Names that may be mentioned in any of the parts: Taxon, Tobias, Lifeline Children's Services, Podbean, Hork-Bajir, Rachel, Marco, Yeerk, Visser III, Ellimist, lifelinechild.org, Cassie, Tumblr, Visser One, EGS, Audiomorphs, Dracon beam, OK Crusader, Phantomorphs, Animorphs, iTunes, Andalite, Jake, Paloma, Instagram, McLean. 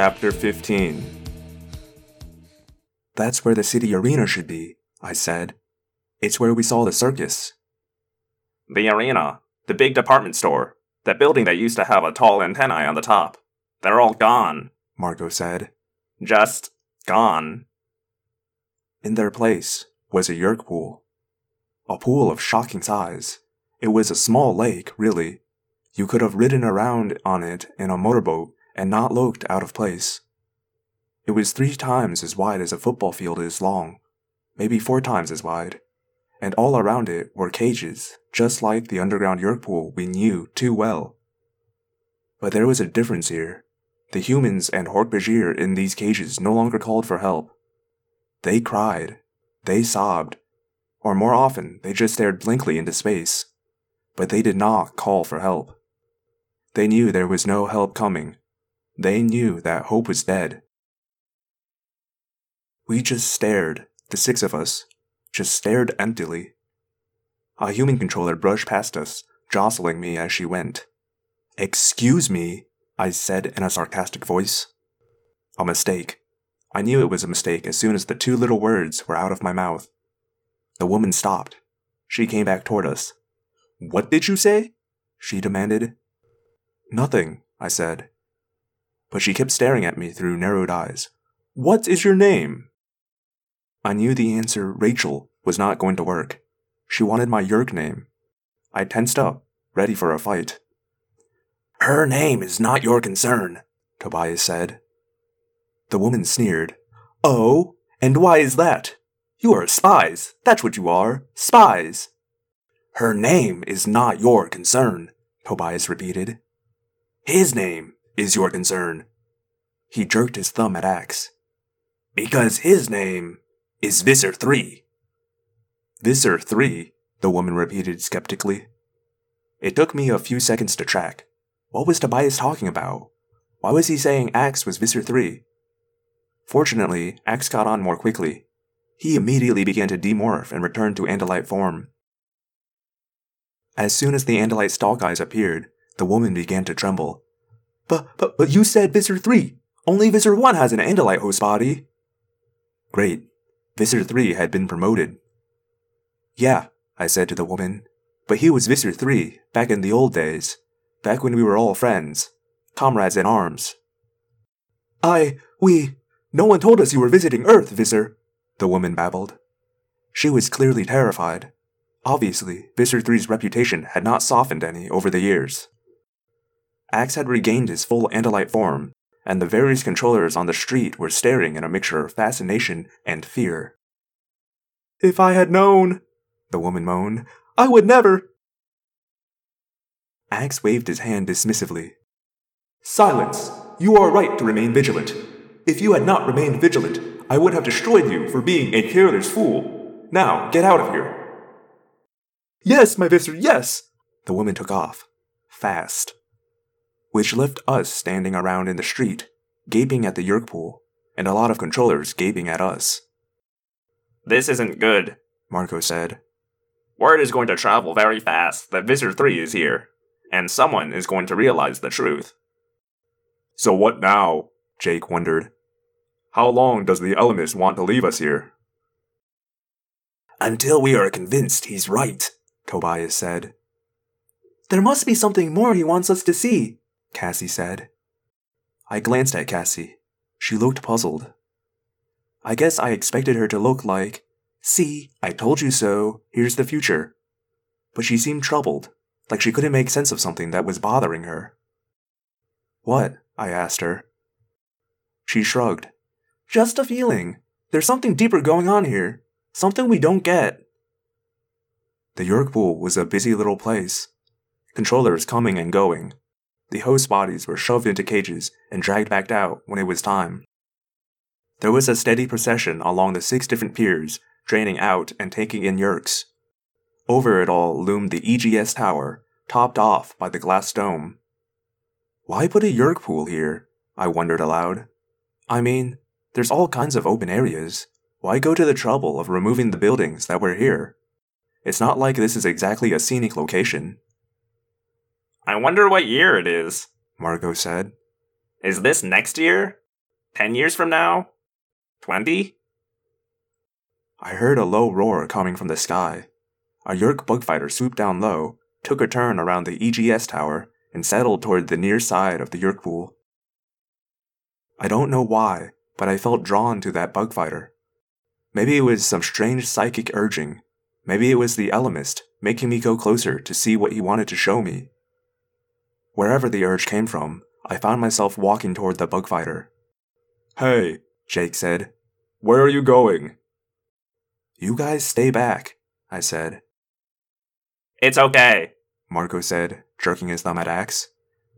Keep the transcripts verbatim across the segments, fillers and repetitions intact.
Chapter fifteen "That's where the city arena should be," I said. "It's where we saw the circus." "The arena, the big department store, the building that used to have a tall antennae on the top. They're all gone," Marco said. "Just gone." In their place was a Yeerk pool. A pool of shocking size. It was a small lake, really. You could have ridden around on it in a motorboat and not looked out of place. It was three times as wide as a football field is long, maybe four times as wide, and all around it were cages, just like the underground Yeerk pool we knew too well. But there was a difference here. The humans and Hork-Bajir in these cages no longer called for help. They cried. They sobbed. Or more often, they just stared blankly into space. But they did not call for help. They knew there was no help coming. They knew that hope was dead. We just stared, the six of us, just stared emptily. A human controller brushed past us, jostling me as she went. "Excuse me," I said in a sarcastic voice. A mistake. I knew it was a mistake as soon as the two little words were out of my mouth. The woman stopped. She came back toward us. "What did you say?" she demanded. "Nothing," I said. But she kept staring at me through narrowed eyes. "What is your name?" I knew the answer, Rachel, was not going to work. She wanted my Yeerk name. I tensed up, ready for a fight. "Her name is not your concern," Tobias said. The woman sneered. "Oh, and why is that? You are spies, that's what you are, spies." "Her name is not your concern," Tobias repeated. "His name is your concern." He jerked his thumb at Axe. "Because his name is Visser the third. Visser the third, the woman repeated skeptically. It took me a few seconds to track. What was Tobias talking about? Why was he saying Axe was Visser the third? Fortunately, Axe caught on more quickly. He immediately began to demorph and return to Andalite form. As soon as the Andalite stalk eyes appeared, the woman began to tremble. But, but, but you said Visser the third. Only Visser One has an Andalite host body. Great. Visser the third had been promoted. "Yeah," I said to the woman. "But he was Visser the third back in the old days. Back when we were all friends. Comrades in arms." I, we, no one told us you were visiting Earth, Visser," the woman babbled. She was clearly terrified. Obviously, Visser the third's reputation had not softened any over the years. Axe had regained his full Andalite form, and the various controllers on the street were staring in a mixture of fascination and fear. "If I had known," the woman moaned, "I would never." Axe waved his hand dismissively. "Silence! You are right to remain vigilant. If you had not remained vigilant, I would have destroyed you for being a careless fool. Now, get out of here." "Yes, my Visser, yes!" The woman took off. Fast. Which left us standing around in the street, gaping at the Yeerk pool, and a lot of controllers gaping at us. "This isn't good," Marco said. "Word is going to travel very fast that Visser the third is here, and someone is going to realize the truth." "So what now?" Jake wondered. "How long does the Ellimist want to leave us here?" "Until we are convinced he's right," Tobias said. "There must be something more he wants us to see," Cassie said. I glanced at Cassie. She looked puzzled. I guess I expected her to look like, "See, I told you so, here's the future." But she seemed troubled, like she couldn't make sense of something that was bothering her. "What?" I asked her. She shrugged. "Just a feeling. There's something deeper going on here. Something we don't get." The Yeerk pool was a busy little place. Controllers coming and going. The host bodies were shoved into cages and dragged back out when it was time. There was a steady procession along the six different piers, draining out and taking in Yeerks. Over it all loomed the E G S tower, topped off by the glass dome. Why put a Yeerk pool here? I wondered aloud. I mean, there's all kinds of open areas. Why go to the trouble of removing the buildings that were here? It's not like this is exactly a scenic location. "I wonder what year it is," Margot said. "Is this next year? ten years from now? twenty? I heard a low roar coming from the sky. A Yeerk bugfighter swooped down low, took a turn around the E G S tower, and settled toward the near side of the Yeerk pool. I don't know why, but I felt drawn to that bugfighter. Maybe it was some strange psychic urging. Maybe it was the Ellimist making me go closer to see what he wanted to show me. Wherever the urge came from, I found myself walking toward the bugfighter. "Hey," Jake said. "Where are you going?" "You guys stay back," I said. "It's okay," Marco said, jerking his thumb at Axe.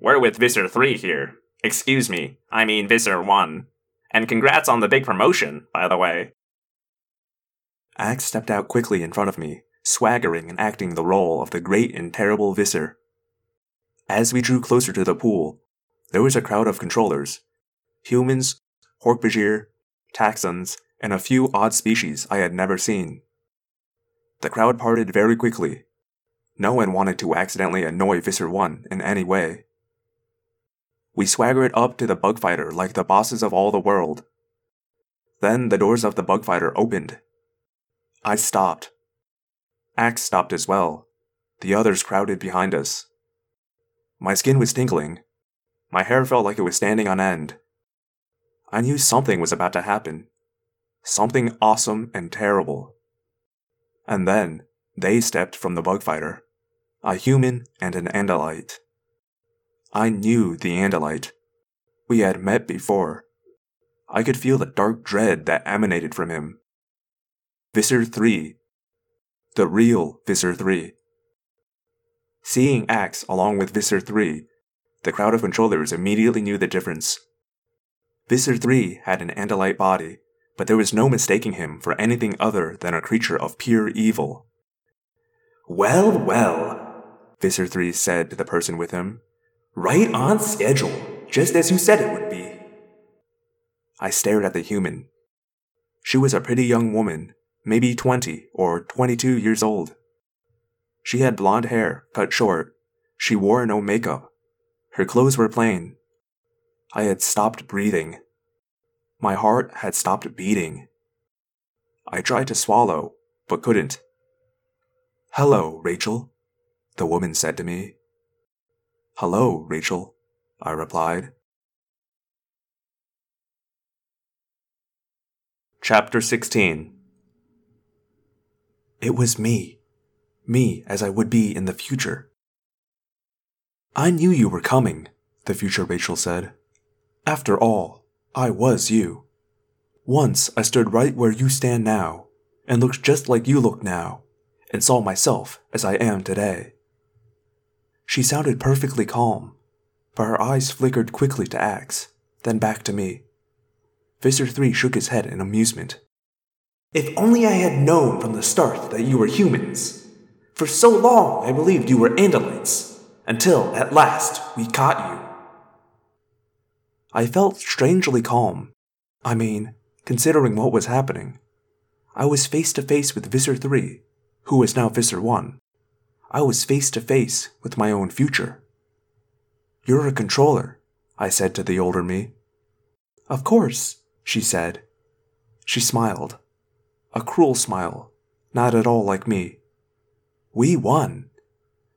"We're with Visser three here. Excuse me, I mean Visser one. And congrats on the big promotion, by the way." Axe stepped out quickly in front of me, swaggering and acting the role of the great and terrible Visser. As we drew closer to the pool, there was a crowd of controllers. Humans, Hork-Bajir, Taxons, and a few odd species I had never seen. The crowd parted very quickly. No one wanted to accidentally annoy Visser one in any way. We swaggered up to the bugfighter like the bosses of all the world. Then the doors of the bugfighter opened. I stopped. Axe stopped as well. The others crowded behind us. My skin was tingling. My hair felt like it was standing on end. I knew something was about to happen. Something awesome and terrible. And then, they stepped from the bugfighter. A human and an Andalite. I knew the Andalite. We had met before. I could feel the dark dread that emanated from him. Visser three. The real Visser three. Seeing Axe along with Visser three, the crowd of controllers immediately knew the difference. Visser three had an Andalite body, but there was no mistaking him for anything other than a creature of pure evil. "Well, well," Visser three said to the person with him. "Right on schedule, just as you said it would be." I stared at the human. She was a pretty young woman, maybe twenty or twenty-two years old. She had blonde hair, cut short. She wore no makeup. Her clothes were plain. I had stopped breathing. My heart had stopped beating. I tried to swallow, but couldn't. "Hello, Rachel," the woman said to me. "Hello, Rachel," I replied. Chapter sixteen. It was me. Me as I would be in the future. "I knew you were coming," the future Rachel said. "After all, I was you. Once I stood right where you stand now, and looked just like you look now, and saw myself as I am today." She sounded perfectly calm, but her eyes flickered quickly to Axe, then back to me. Visser three shook his head in amusement. "If only I had known from the start that you were humans. For so long I believed you were Andalites, until at last we caught you." I felt strangely calm. I mean, considering what was happening. I was face to face with Visser three, who was now Visser one. I was face to face with my own future. "You're a controller," I said to the older me. "Of course," she said. She smiled. A cruel smile, not at all like me. "We won.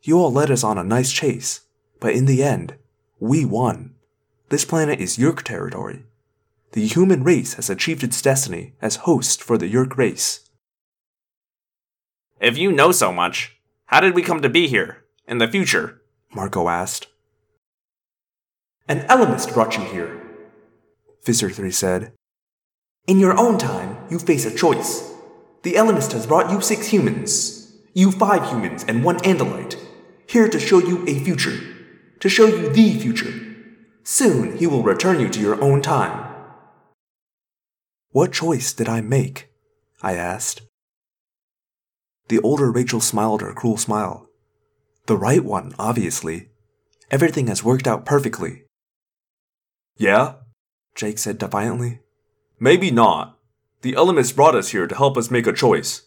You all led us on a nice chase, but in the end, we won. This planet is Yeerk territory. The human race has achieved its destiny as host for the Yeerk race." "If you know so much, how did we come to be here, in the future?" Marco asked. "An Ellimist brought you here," Visser three said. "In your own time, you face a choice. The Ellimist has brought you six humans, you five humans and one Andalite, here to show you a future, to show you the future. Soon he will return you to your own time." "What choice did I make?" I asked. The older Rachel smiled her cruel smile. "The right one, obviously. Everything has worked out perfectly." "Yeah?" Jake said defiantly. "Maybe not. The Ellimist brought us here to help us make a choice.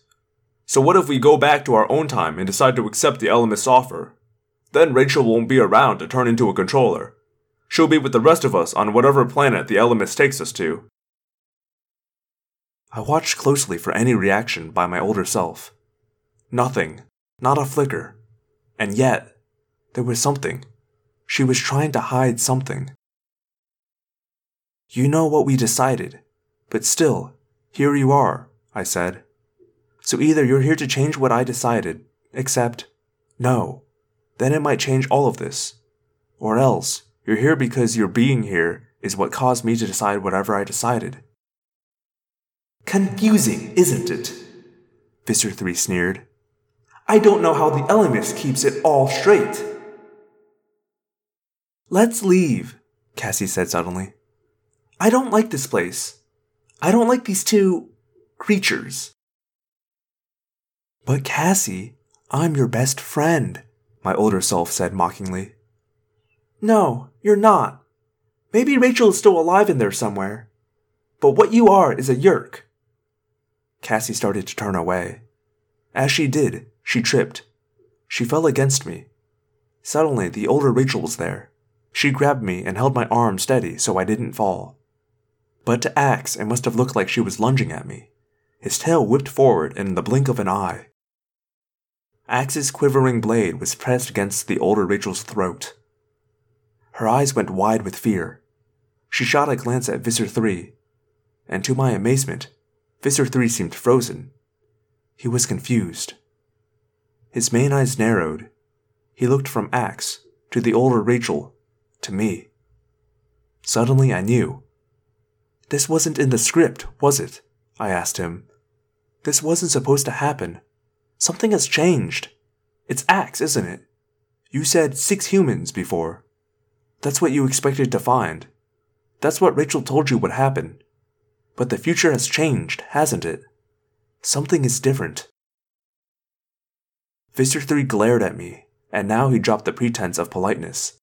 So what if we go back to our own time and decide to accept the Ellimist's offer? Then Rachel won't be around to turn into a controller. She'll be with the rest of us on whatever planet the Ellimist takes us to. I watched closely for any reaction by my older self. Nothing. Not a flicker. And yet, there was something. She was trying to hide something. You know what we decided, but still, here you are, I said. So either you're here to change what I decided, except, no, then it might change all of this. Or else, you're here because your being here is what caused me to decide whatever I decided. Confusing, isn't it? Visser the third sneered. I don't know how the Ellimist keeps it all straight. Let's leave, Cassie said suddenly. I don't like this place. I don't like these two... creatures. But Cassie, I'm your best friend, my older self said mockingly. No, you're not. Maybe Rachel is still alive in there somewhere. But what you are is a Yeerk. Cassie started to turn away. As she did, she tripped. She fell against me. Suddenly, the older Rachel was there. She grabbed me and held my arm steady so I didn't fall. But to Axe, it must have looked like she was lunging at me. His tail whipped forward in the blink of an eye. Axe's quivering blade was pressed against the older Rachel's throat. Her eyes went wide with fear. She shot a glance at Visser the third, and to my amazement, Visser the third seemed frozen. He was confused. His main eyes narrowed. He looked from Axe to the older Rachel to me. Suddenly I knew. This wasn't in the script, was it? I asked him. This wasn't supposed to happen. Something has changed. It's Axe, isn't it? You said six humans before. That's what you expected to find. That's what Rachel told you would happen. But the future has changed, hasn't it? Something is different. Visser the third glared at me, and now he dropped the pretense of politeness.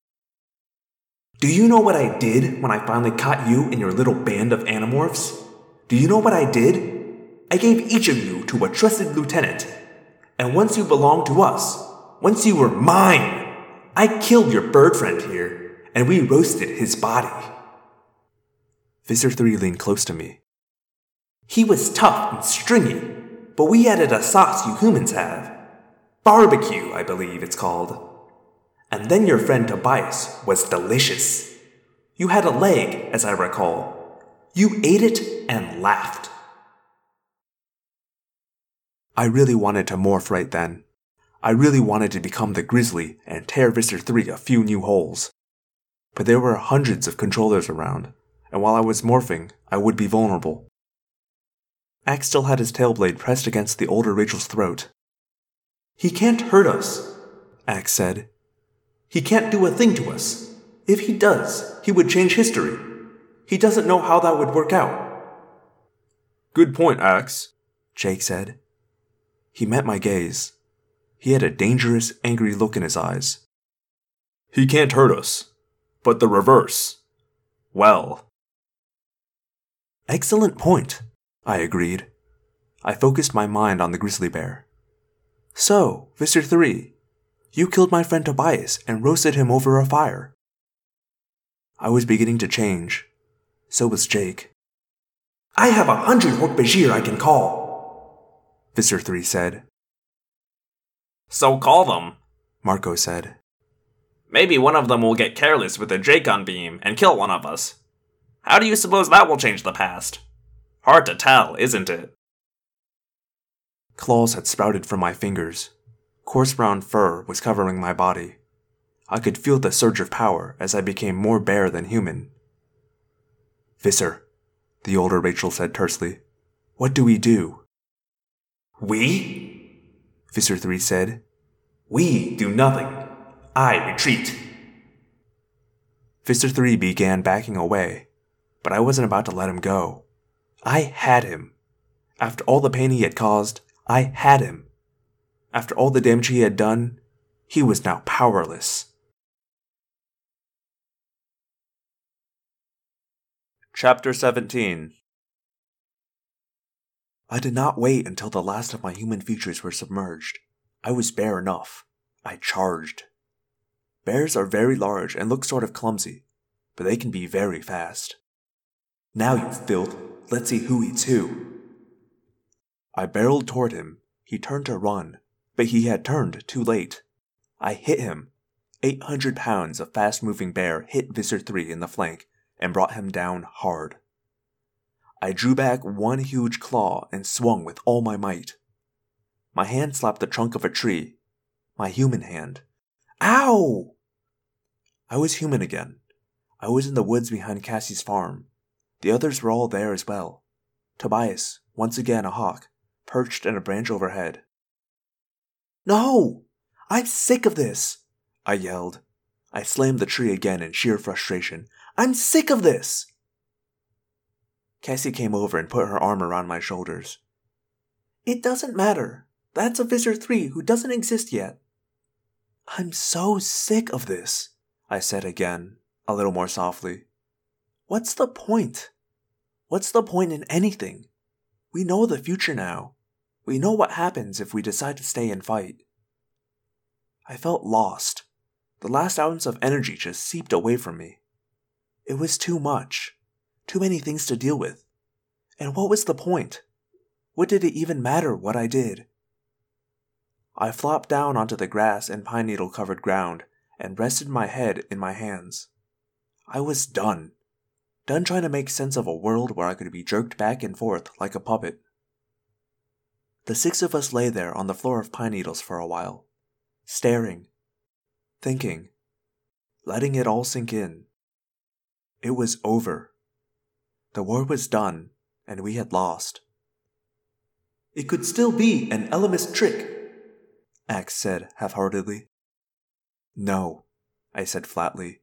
Do you know what I did when I finally caught you and your little band of Animorphs? Do you know what I did? I gave each of you to a trusted lieutenant. And once you belonged to us, once you were mine, I killed your bird friend here, and we roasted his body. Visser the third leaned close to me. He was tough and stringy, but we added a sauce you humans have. Barbecue, I believe it's called. And then your friend Tobias was delicious. You had a leg, as I recall. You ate it and laughed. I really wanted to morph right then. I really wanted to become the grizzly and tear Visser the third a few new holes. But there were hundreds of controllers around, and while I was morphing, I would be vulnerable. Axe still had his tail blade pressed against the older Rachel's throat. He can't hurt us, Axe said. He can't do a thing to us. If he does, he would change history. He doesn't know how that would work out. Good point, Axe, Jake said. He met my gaze. He had a dangerous, angry look in his eyes. He can't hurt us, but the reverse. Well. Excellent point, I agreed. I focused my mind on the grizzly bear. So, Visser the third, you killed my friend Tobias and roasted him over a fire. I was beginning to change. So was Jake. I have a hundred Hork-Bajir I can call, Visser the third said. So call them, Marco said. Maybe one of them will get careless with a Dracon beam and kill one of us. How do you suppose that will change the past? Hard to tell, isn't it? Claws had sprouted from my fingers. Coarse brown fur was covering my body. I could feel the surge of power as I became more bear than human. Visser, the older Rachel said tersely. What do we do? We? Visser the third said. We do nothing. I retreat. Visser the third began backing away, but I wasn't about to let him go. I had him. After all the pain he had caused, I had him. After all the damage he had done, he was now powerless. Chapter seventeen. I did not wait until the last of my human features were submerged. I was bare enough. I charged. Bears are very large and look sort of clumsy. but they can be very fast. Now, you filth, let's see who eats who. I barreled toward him. He turned to run, but he had turned too late. I hit him. Eight hundred pounds of fast-moving bear hit Visser three in the flank and brought him down hard. I drew back one huge claw and swung with all my might. My hand slapped the trunk of a tree. My human hand. Ow! I was human again. I was in the woods behind Cassie's farm. The others were all there as well. Tobias, once again a hawk, perched in a branch overhead. No! I'm sick of this! I yelled. I slammed the tree again in sheer frustration. I'm sick of this! Cassie came over and put her arm around my shoulders. It doesn't matter. That's a Visser three who doesn't exist yet. I'm so sick of this, I said again, a little more softly. What's the point? What's the point in anything? We know the future now. We know what happens if we decide to stay and fight. I felt lost. The last ounce of energy just seeped away from me. It was too much. Too many things to deal with. And what was the point? What did it even matter what I did? I flopped down onto the grass and pine needle-covered ground and rested my head in my hands. I was done. Done trying to make sense of a world where I could be jerked back and forth like a puppet. The six of us lay there on the floor of pine needles for a while, staring, thinking, letting it all sink in. It was over. The war was done, and we had lost. It could still be an Ellimist trick, Axe said half-heartedly. No, I said flatly.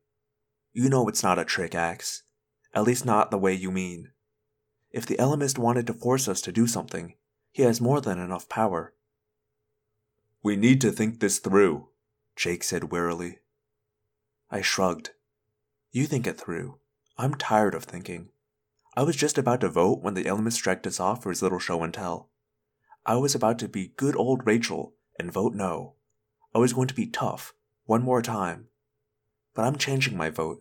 You know it's not a trick, Axe. At least not the way you mean. If the Ellimist wanted to force us to do something, he has more than enough power. We need to think this through, Jake said wearily. I shrugged. You think it through. I'm tired of thinking. I was just about to vote when the Ellimist dragged us off for his little show and tell. I was about to be good old Rachel and vote no. I was going to be tough, one more time. But I'm changing my vote.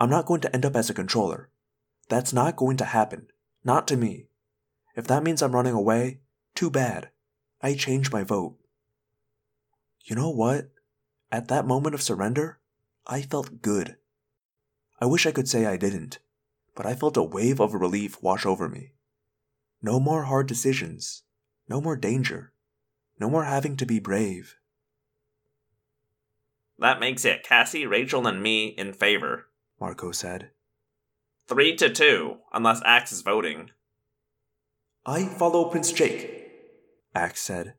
I'm not going to end up as a controller. That's not going to happen. Not to me. If that means I'm running away, too bad. I change my vote. You know what? At that moment of surrender, I felt good. I wish I could say I didn't, but I felt a wave of relief wash over me. No more hard decisions. No more danger. No more having to be brave. That makes it Cassie, Rachel, and me in favor, Marco said. Three to two, unless Axe is voting. I follow Prince Jake, Axe said.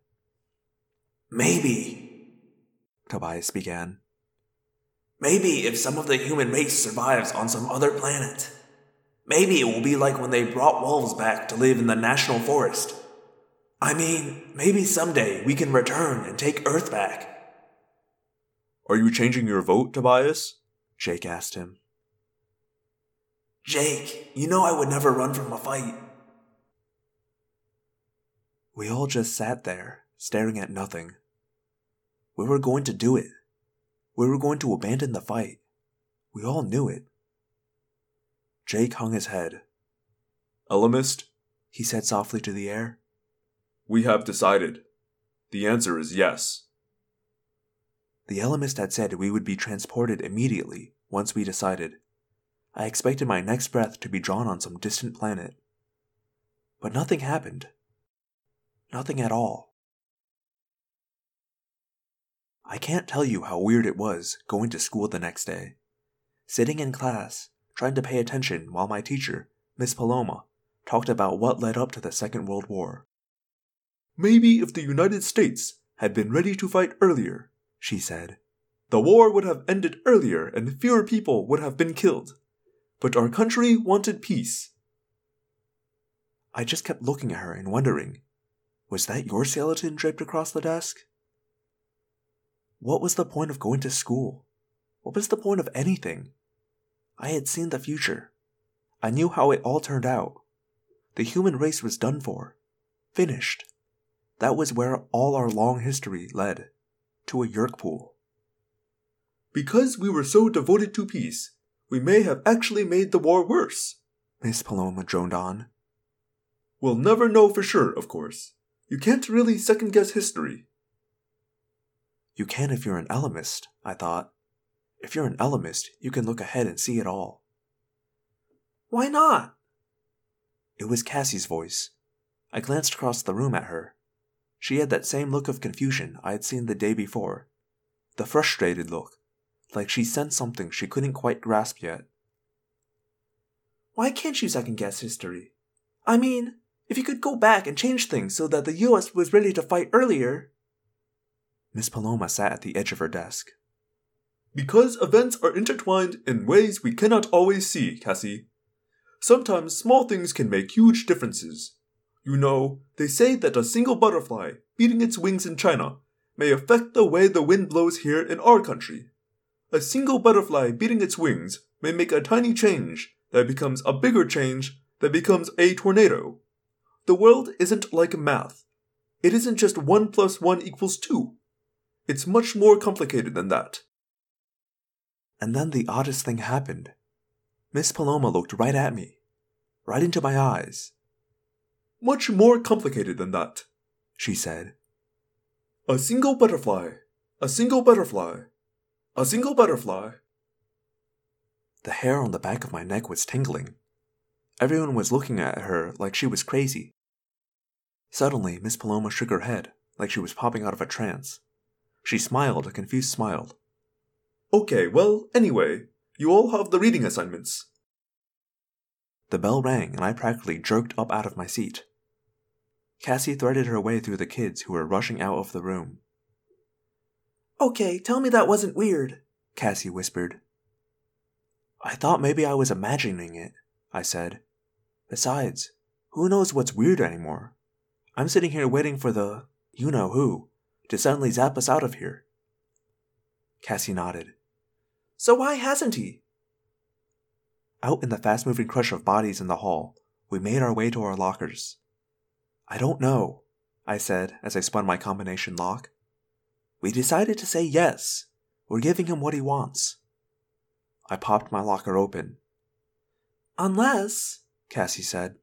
Maybe, Tobias began. Maybe if some of the human race survives on some other planet. Maybe it will be like when they brought wolves back to live in the national forest. I mean, maybe someday we can return and take Earth back. Are you changing your vote, Tobias? Jake asked him. Jake, you know I would never run from a fight. We all just sat there, staring at nothing. We were going to do it. We were going to abandon the fight. We all knew it. Jake hung his head. Ellimist, he said softly to the air. We have decided. The answer is yes. The Ellimist had said we would be transported immediately once we decided. I expected my next breath to be drawn on some distant planet. But nothing happened. Nothing at all. I can't tell you how weird it was going to school the next day. Sitting in class, trying to pay attention while my teacher, Miss Paloma, talked about what led up to the Second World War. Maybe if the United States had been ready to fight earlier, she said, the war would have ended earlier and fewer people would have been killed. But our country wanted peace. I just kept looking at her and wondering, was that your skeleton draped across the desk? What was the point of going to school? What was the point of anything? I had seen the future. I knew how it all turned out. The human race was done for. Finished. That was where all our long history led. To a Yeerk pool. Because we were so devoted to peace, We may have actually made the war worse, Miss Paloma droned on. We'll never know for sure, of course. You can't really second-guess history. You can if you're an Ellimist, I thought. If you're an Ellimist, you can look ahead and see it all. Why not? It was Cassie's voice. I glanced across the room at her. She had that same look of confusion I had seen the day before. The frustrated look, like she sensed something she couldn't quite grasp yet. Why can't you second-guess history? I mean, if you could go back and change things so that the U S was ready to fight earlier... Miss Paloma sat at the edge of her desk. Because events are intertwined in ways we cannot always see, Cassie. Sometimes small things can make huge differences. You know, they say that a single butterfly beating its wings in China may affect the way the wind blows here in our country. A single butterfly beating its wings may make a tiny change that becomes a bigger change that becomes a tornado. The world isn't like math. It isn't just one plus one equals two. It's much more complicated than that. And then the oddest thing happened. Miss Paloma looked right at me, right into my eyes. Much more complicated than that, she said. A single butterfly, a single butterfly, a single butterfly. The hair on the back of my neck was tingling. Everyone was looking at her like she was crazy. Suddenly, Miss Paloma shook her head, like she was popping out of a trance. She smiled a confused smile. Okay, well, anyway, you all have the reading assignments. The bell rang and I practically jerked up out of my seat. Cassie threaded her way through the kids who were rushing out of the room. Okay, tell me that wasn't weird, Cassie whispered. I thought maybe I was imagining it, I said. Besides, who knows what's weird anymore? I'm sitting here waiting for the you-know-who to suddenly zap us out of here. Cassie nodded. So why hasn't he? Out in the fast-moving crush of bodies in the hall, we made our way to our lockers. I don't know, I said as I spun my combination lock. We decided to say yes. We're giving him what he wants. I popped my locker open. Unless, Cassie said.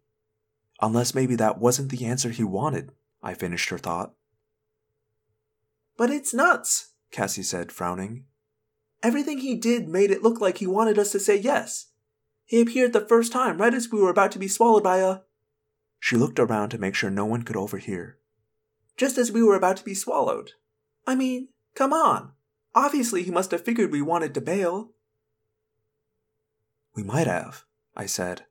Unless maybe that wasn't the answer he wanted, I finished her thought. But it's nuts, Cassie said, frowning. Everything he did made it look like he wanted us to say yes. He appeared the first time right as we were about to be swallowed by a... She looked around to make sure no one could overhear. Just as we were about to be swallowed. I mean, come on. Obviously he must have figured we wanted to bail. We might have, I said.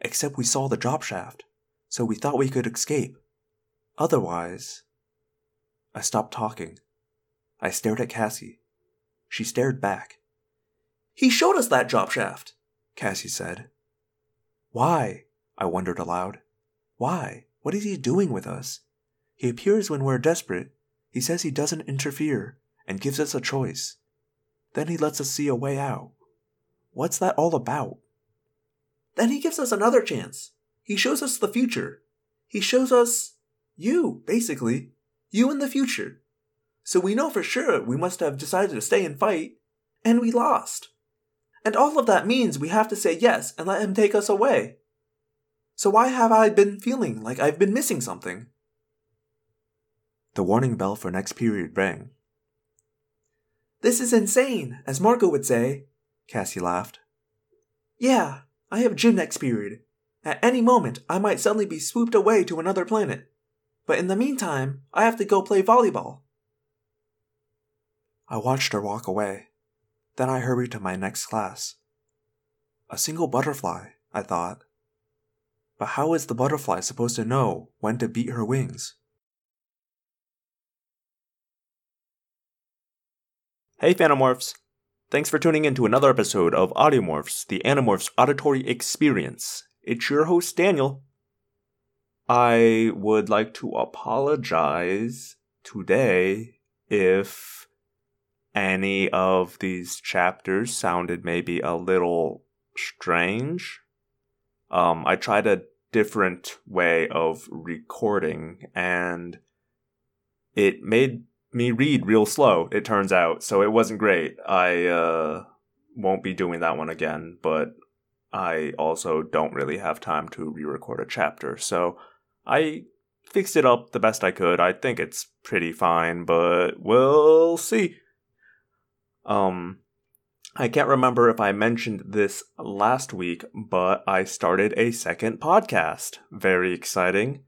Except we saw the drop shaft, so we thought we could escape. Otherwise... I stopped talking. I stared at Cassie. She stared back. He showed us that drop shaft, Cassie said. Why? I wondered aloud. Why? What is he doing with us? He appears when we're desperate. He says he doesn't interfere and gives us a choice. Then he lets us see a way out. What's that all about? Then he gives us another chance. He shows us the future. He shows us you, basically. You in the future. So we know for sure we must have decided to stay and fight, and we lost. And all of that means we have to say yes and let him take us away. So why have I been feeling like I've been missing something? The warning bell for next period rang. This is insane, as Marco would say, Cassie laughed. Yeah, I have gym next period. At any moment, I might suddenly be swooped away to another planet. But in the meantime, I have to go play volleyball. I watched her walk away. Then I hurried to my next class. A single butterfly, I thought. But how is the butterfly supposed to know when to beat her wings? Hey Phantomorphs! Thanks for tuning in to another episode of Audiomorphs, the Animorphs Auditory Experience. It's your host, Daniel. I would like to apologize today if any of these chapters sounded maybe a little strange. Um, I tried a different way of recording, and it made me read real slow, it turns out, so it wasn't great. I uh, won't be doing that one again, but I also don't really have time to re-record a chapter, so I fixed it up the best I could. I think it's pretty fine, but we'll see. Um, I can't remember if I mentioned this last week, but I started a second podcast. Very exciting.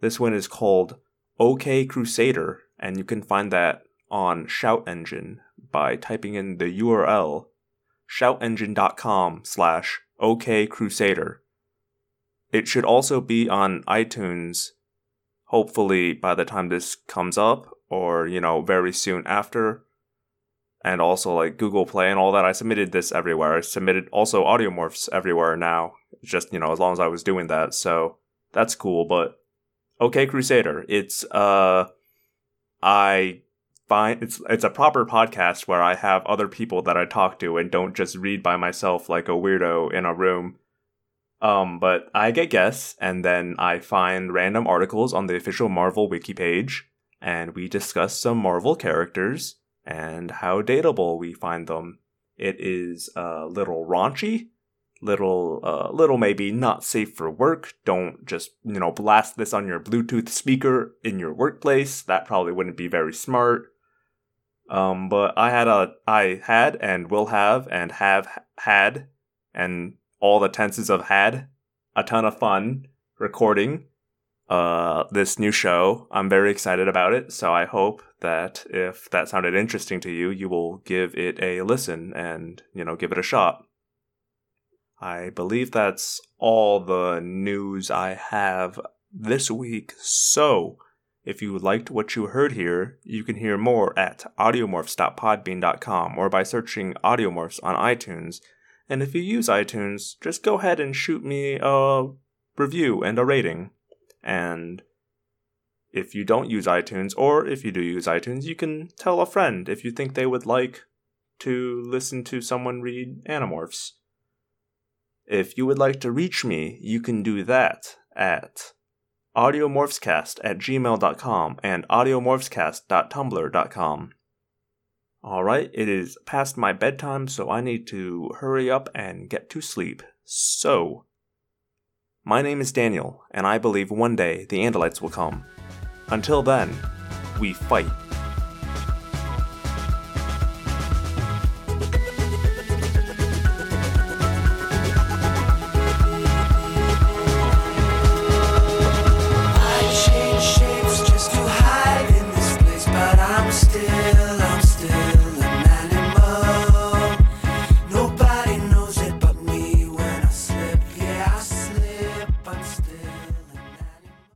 This one is called OK Crusader, and you can find that on Shout Engine by typing in the U R L shoutengine.com slash OK Crusader. It should also be on iTunes, hopefully by the time this comes up, or, you know, very soon after. And also, like, Google Play and all that. I submitted this everywhere. I submitted also Audiomorphs everywhere now, just, you know, as long as I was doing that. So that's cool, but OK Crusader. It's, uh, I... Fine. It's it's a proper podcast where I have other people that I talk to and don't just read by myself like a weirdo in a room. Um, but I get guests, and then I find random articles on the official Marvel wiki page, and we discuss some Marvel characters and how dateable we find them. It is a little raunchy, little uh, little maybe not safe for work. Don't just, you know, blast this on your Bluetooth speaker in your workplace. That probably wouldn't be very smart. Um, but I had a, I had and will have and have had, and all the tenses of had, a ton of fun recording, uh, this new show. I'm very excited about it. So I hope that if that sounded interesting to you, you will give it a listen and, you know, give it a shot. I believe that's all the news I have this week. So if you liked what you heard here, you can hear more at audiomorphs dot podbean dot com or by searching Audiomorphs on iTunes. And if you use iTunes, just go ahead and shoot me a review and a rating. And if you don't use iTunes, or if you do use iTunes, you can tell a friend if you think they would like to listen to someone read Animorphs. If you would like to reach me, you can do that at audiomorphscast at gmail dot com and audiomorphscast dot tumblr dot com. Alright, it is past my bedtime, so I need to hurry up and get to sleep. So, my name is Daniel, and I believe one day the Andalites will come. Until then, we fight.